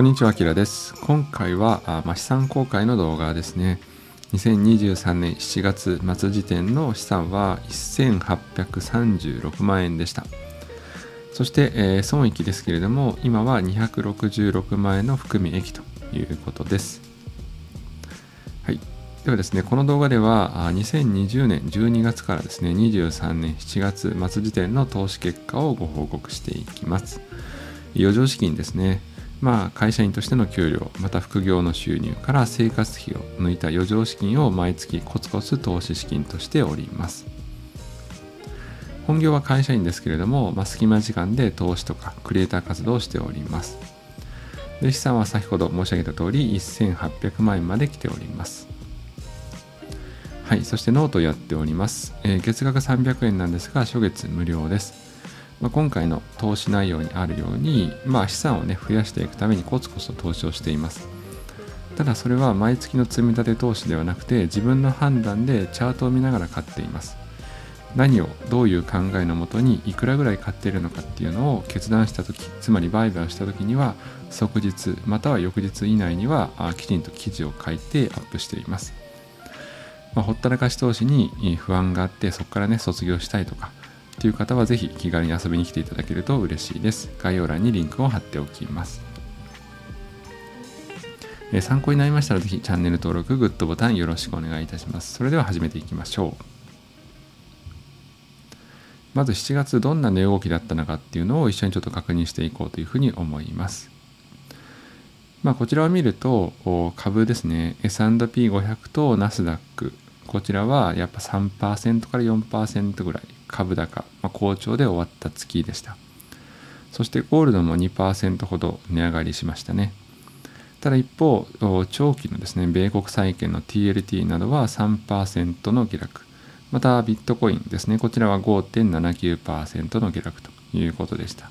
こんにちは、あきらです。今回は、資産公開の動画ですね。2023年7月末時点の資産は1836万円でした。そして、損益ですけれども、今は266万円の含み益ということです。はい、ではですね、この動画では2020年12月からですね23年7月末時点の投資結果をご報告していきます。余剰資金ですね、会社員としての給料、また副業の収入から生活費を抜いた余剰資金を毎月コツコツ投資資金としております。本業は会社員ですけれども、隙間時間で投資とかクリエイター活動をしております。で、資産は先ほど申し上げた通り1800万円まで来ております。はい、そしてノートをやっております。月額300円なんですが、初月無料です。今回の投資内容にあるように、資産を増やしていくためにコツコツと投資をしています。ただ、それは毎月の積み立て投資ではなくて、自分の判断でチャートを見ながら買っています。何をどういう考えのもとにいくらぐらい買っているのかっていうのを決断したとき、つまり売買をしたときには、即日または翌日以内にはきちんと記事を書いてアップしています。ほったらかし投資に不安があって、そこから卒業したいとかという方は、ぜひ気軽に遊びに来ていただけると嬉しいです。概要欄にリンクを貼っておきます。参考になりましたら、ぜひチャンネル登録、グッドボタンよろしくお願いいたします。それでは始めていきましょう。まず7月どんな値動きだったのかっていうのを一緒にちょっと確認していこうというふうに思います。こちらを見ると、株ですね、 S&P500 と NASDAQ、 こちらはやっぱ 3% から 4% ぐらい株高、好調で終わった月でした。そしてゴールドも 2% ほど値上がりしましたね。ただ一方、長期のですね米国債券の TLT などは 3% の下落、またビットコインですね、こちらは 5.79% の下落ということでした。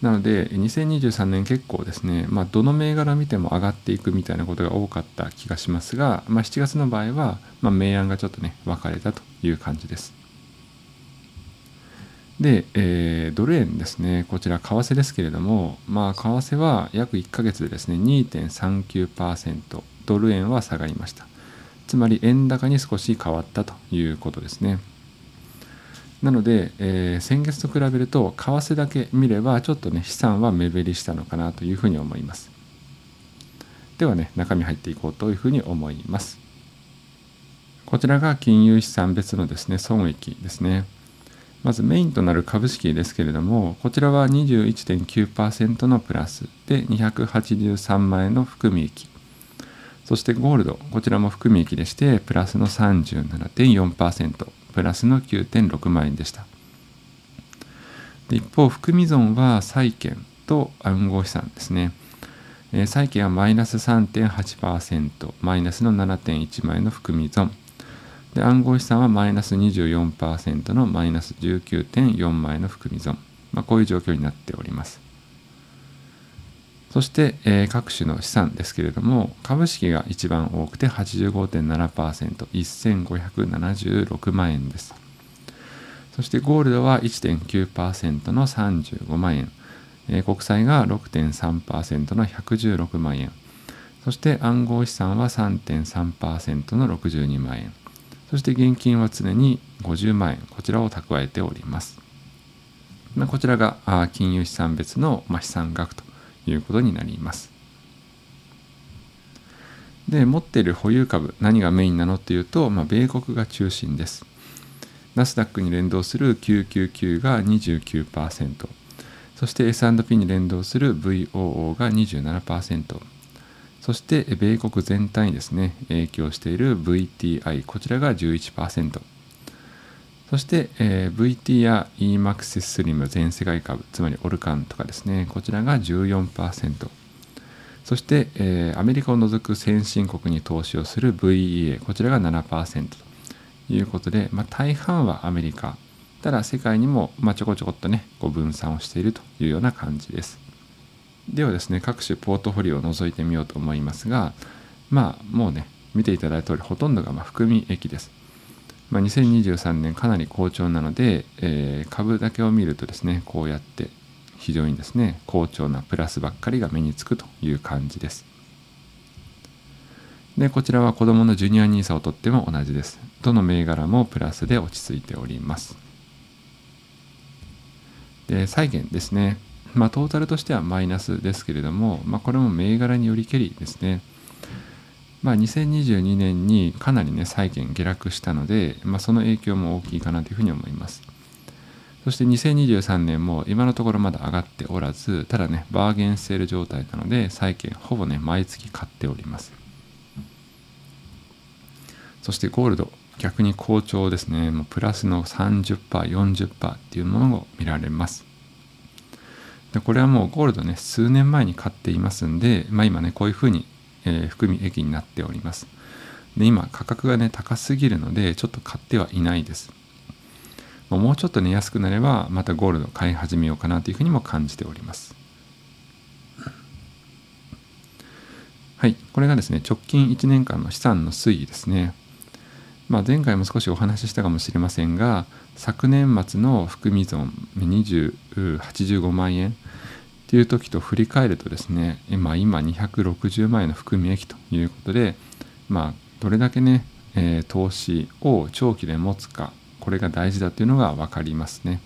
なので2023年結構ですね、どの銘柄見ても上がっていくみたいなことが多かった気がしますが、7月の場合は、明暗がちょっと分かれたという感じです。で、ドル円ですね、こちら為替ですけれども、為替は約1ヶ月でですね 2.39%、 ドル円は下がりました。つまり円高に少し変わったということですね。なので、先月と比べると為替だけ見ればちょっと資産は目減りしたのかなというふうに思います。では中身入っていこうというふうに思います。こちらが金融資産別のですね損益ですね。まずメインとなる株式ですけれども、こちらは 21.9% のプラスで283万円の含み益。そしてゴールド、こちらも含み益でして、プラスの 37.4%、 プラスの 9.6 万円でした。で、一方含み損は債券と暗号資産ですね。債券はマイナス 3.8%、 マイナスの 7.1 万円の含み損。で、暗号資産はマイナス 24% のマイナス 19.4 万円の含み損、こういう状況になっております。そして、各種の資産ですけれども、株式が一番多くて 85.7%、 1576万円です。そしてゴールドは 1.9% の35万円、国債が 6.3% の116万円、そして暗号資産は 3.3% の62万円、そして現金は常に50万円、こちらを蓄えております。こちらが金融資産別の資産額ということになります。で、持っている保有株、何がメインなのっていうと、米国が中心です。NASDAQ に連動する QQQ が 29%、そして S&P に連動する VOO が 27%、そして米国全体にですね影響している VTI、 こちらが 11%、 そして、VT や e-MAXIS SLIM 全世界株、つまりオルカンとかですね、こちらが 14%、 そして、アメリカを除く先進国に投資をする VEA、 こちらが 7% ということで、大半はアメリカ、ただ世界にも、ちょこちょこっと分散をしているというような感じです。ではですね、各種ポートフォリオを覗いてみようと思いますが、もう見ていただいた通り、ほとんどが含み益です。2023年かなり好調なので、株だけを見るとですね、こうやって非常にですね好調なプラスばっかりが目につくという感じです。でこちらは子どものジュニアNISAをとっても同じです。どの銘柄もプラスで落ち着いております。で債券ですね、トータルとしてはマイナスですけれども、これも銘柄によりけりですね。2022年にかなりね債券下落したので、その影響も大きいかなというふうに思います。そして2023年も今のところまだ上がっておらず、ただねバーゲンセール状態なので債券ほぼね毎月買っております。そしてゴールド、逆に好調ですね。もうプラスの 30%、40% っていうものを見られます。でこれはもうゴールドね数年前に買っていますんで、今ねこういうふうに含み益になっております。で今価格がね高すぎるのでちょっと買ってはいないです。もうちょっとね安くなればまたゴールド買い始めようかなというふうにも感じております。はい、これがですね直近1年間の資産の推移ですね。前回も少しお話ししたかもしれませんが、昨年末の含み損85万円っていう時と振り返るとですね、今260万円の含み益ということで、どれだけね、投資を長期で持つか、これが大事だというのが分かりますね。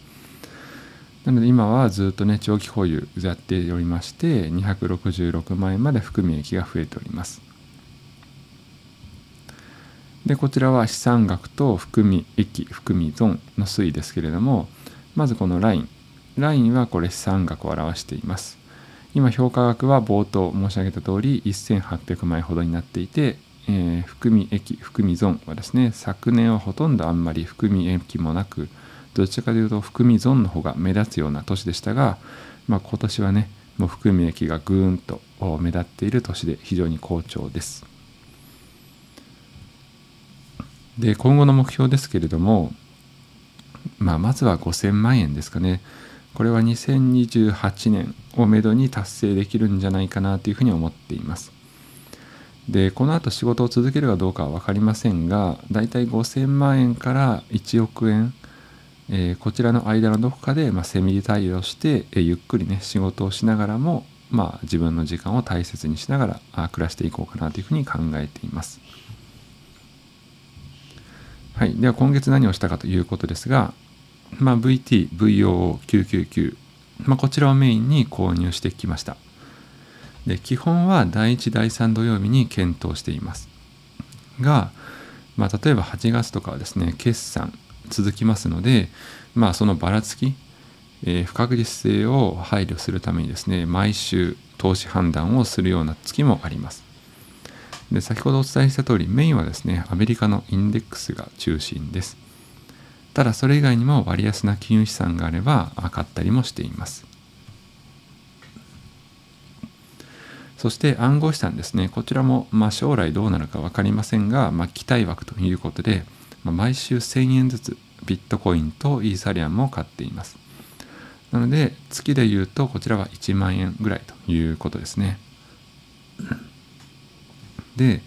なので今はずっとね長期保有やっておりまして、266万円まで含み益が増えております。でこちらは資産額と含み益、含み損の推移ですけれども、まずこのラインはこれ資産額を表しています。今評価額は冒頭申し上げた通り1800万円ほどになっていて、含み益、含み損はですね昨年はほとんどあんまり含み益もなく、どちらかというと含み損の方が目立つような年でしたが、今年はねもう含み益がぐーんと目立っている年で非常に好調です。で今後の目標ですけれども、まずは5000万円ですかね。これは2028年をめどに達成できるんじゃないかなというふうに思っています。でこの後仕事を続けるかどうかは分かりませんが、だいたい5000万円から1億円、こちらの間のどこかでセミリタイアをして、ゆっくりね仕事をしながらも、自分の時間を大切にしながら暮らしていこうかなというふうに考えています。はい、では今月何をしたかということですが、VT、VOO、QQQ、こちらをメインに購入してきました。で基本は第1、第3土曜日に検討していますが、例えば8月とかはですね決算続きますので、そのばらつき、不確実性を配慮するためにですね毎週投資判断をするような月もあります。で先ほどお伝えした通りメインはですねアメリカのインデックスが中心です。ただそれ以外にも割安な金融資産があれば買ったりもしています。そして暗号資産ですね、こちらも将来どうなるか分かりませんが、期待枠ということで毎週1000円ずつビットコインとイーサリアムを買っています。なので月でいうとこちらは1万円ぐらいということですね。で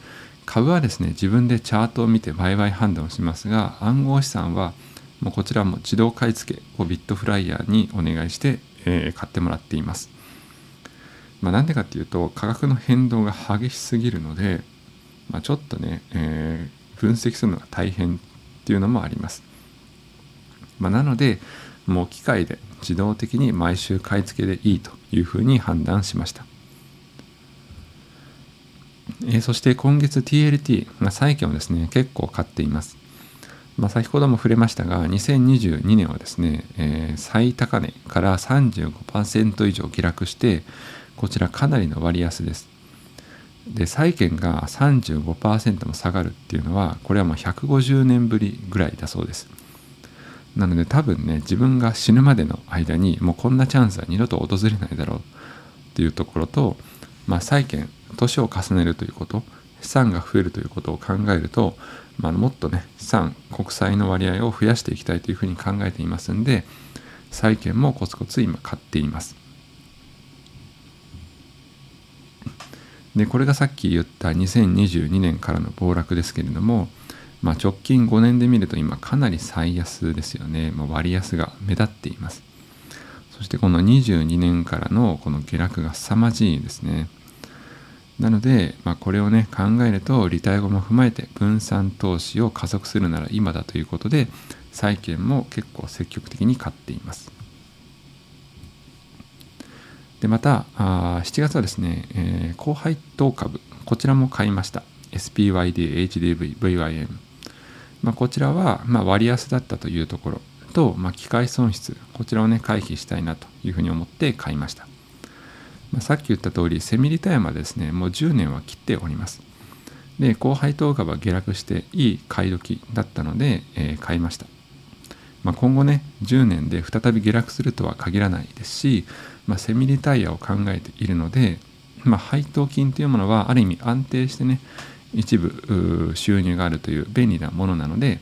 株はですね自分でチャートを見て売買判断をしますが、暗号資産はもうこちらも自動買い付けをビットフライヤーにお願いして、買ってもらっています。なんでかっていうと価格の変動が激しすぎるので、ちょっとね、分析するのが大変っていうのもあります。なのでもう機械で自動的に毎週買い付けでいいというふうに判断しました。そして今月 TLT、債券をですね結構買っています。先ほども触れましたが2022年はですね、最高値から 35% 以上下落して、こちらかなりの割安です。で債券が 35% も下がるっていうのはこれはもう150年ぶりぐらいだそうです。なので多分ね自分が死ぬまでの間にもうこんなチャンスは二度と訪れないだろうっていうところと、債券年を重ねるということ、資産が増えるということを考えると、もっとね資産国債の割合を増やしていきたいというふうに考えていますんで、債券もコツコツ今買っています。でこれがさっき言った2022年からの暴落ですけれども、直近5年で見ると今かなり最安ですよね。割安が目立っています。そしてこの22年からのこの下落が凄まじいですね。なので、これをね考えると、利退後も踏まえて分散投資を加速するなら今だということで、債券も結構積極的に買っています。でまた7月はですね、高配当株、こちらも買いました。 SPYD、HDV、VYM、こちらは割安だったというところと、機会損失、こちらをね回避したいなというふうに思って買いました。さっき言った通り、セミリタイアまでですね、もう10年は切っております。で、高配当株は下落していい買い時だったので、買いました。今後ね、10年で再び下落するとは限らないですし、セミリタイアを考えているので、配当金というものはある意味安定してね、一部収入があるという便利なものなので、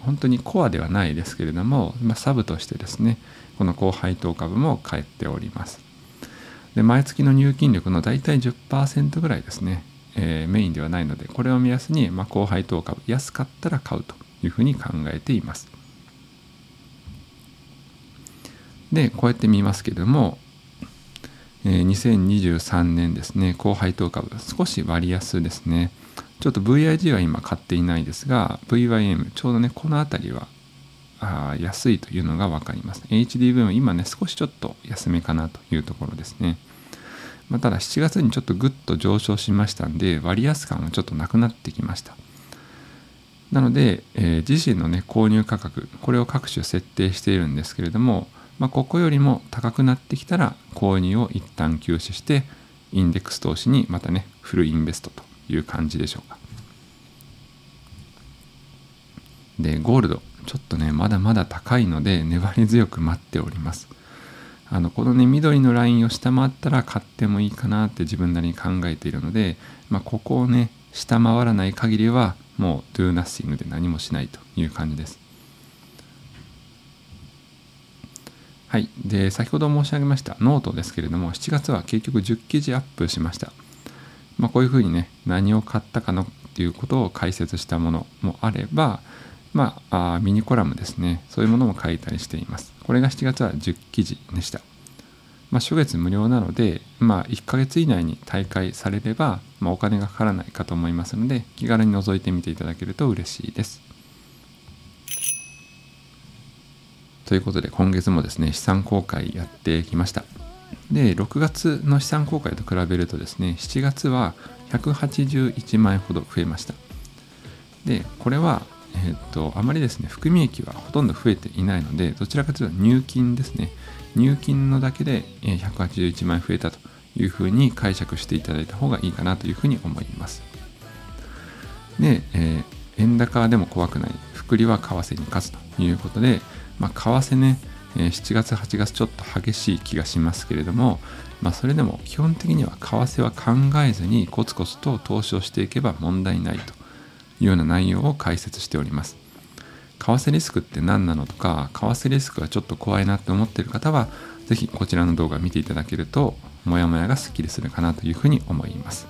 本当にコアではないですけれども、サブとしてですね、この高配当株も買っております。で毎月の入金力のだいたい 10% ぐらいですね、メインではないので、これを目安に高配当株、安かったら買うというふうに考えています。でこうやって見ますけれども、2023年ですね、高配当株少し割安ですね。ちょっと VIG は今買っていないですが、 VYM ちょうどねこのあたりは安いというのが分かります。 HDV も今ね少しちょっと安めかなというところですね。ただ7月にちょっとぐっと上昇しましたんで、割安感はちょっとなくなってきました。なので、自身のね購入価格、これを各種設定しているんですけれども、ここよりも高くなってきたら購入を一旦休止して、インデックス投資にまたねフルインベストという感じでしょうか。でゴールド、ちょっとねまだまだ高いので粘り強く待っております。このね緑のラインを下回ったら買ってもいいかなって自分なりに考えているので、ここをね下回らない限りはもう do nothing で何もしないという感じです。はい。で先ほど申し上げましたノートですけれども、7月は結局10記事アップしました。こういうふうにね何を買ったかのっていうことを解説したものもあれば、ミニコラムですね、そういうものも書いたりしています。これが7月は10記事でした。初月無料なので、1ヶ月以内に退会されれば、お金がかからないかと思いますので、気軽に覗いてみていただけると嬉しいです。ということで今月もですね資産公開やってきました。で6月の資産公開と比べるとですね、7月は181万円ほど増えました。でこれはあまりですね含み益はほとんど増えていないので、どちらかというと入金ですね、入金のだけで181万円増えたというふうに解釈していただいた方がいいかなというふうに思います。で、円高でも怖くない、複利は為替に勝つということで、為替ね7月8月ちょっと激しい気がしますけれども、それでも基本的には為替は考えずにコツコツと投資をしていけば問題ないというような内容を解説しております。為替リスクって何なのとか、為替リスクはちょっと怖いなって思っている方は、ぜひこちらの動画を見ていただけるとモヤモヤがスッキリするかなというふうに思います。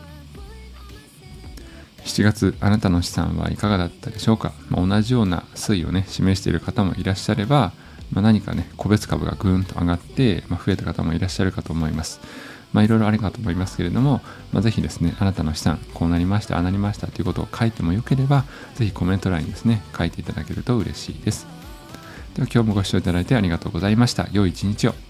7月あなたの資産はいかがだったでしょうか。同じような推移をね示している方もいらっしゃれば、何かね個別株がぐーんと上がって、増えた方もいらっしゃるかと思います。いろいろあるかと思いますけれども、ぜひですねあなたの資産こうなりました、ああなりましたということを書いてもよければ、ぜひコメント欄にですね書いていただけると嬉しいです。では今日もご視聴いただいてありがとうございました。良い一日を。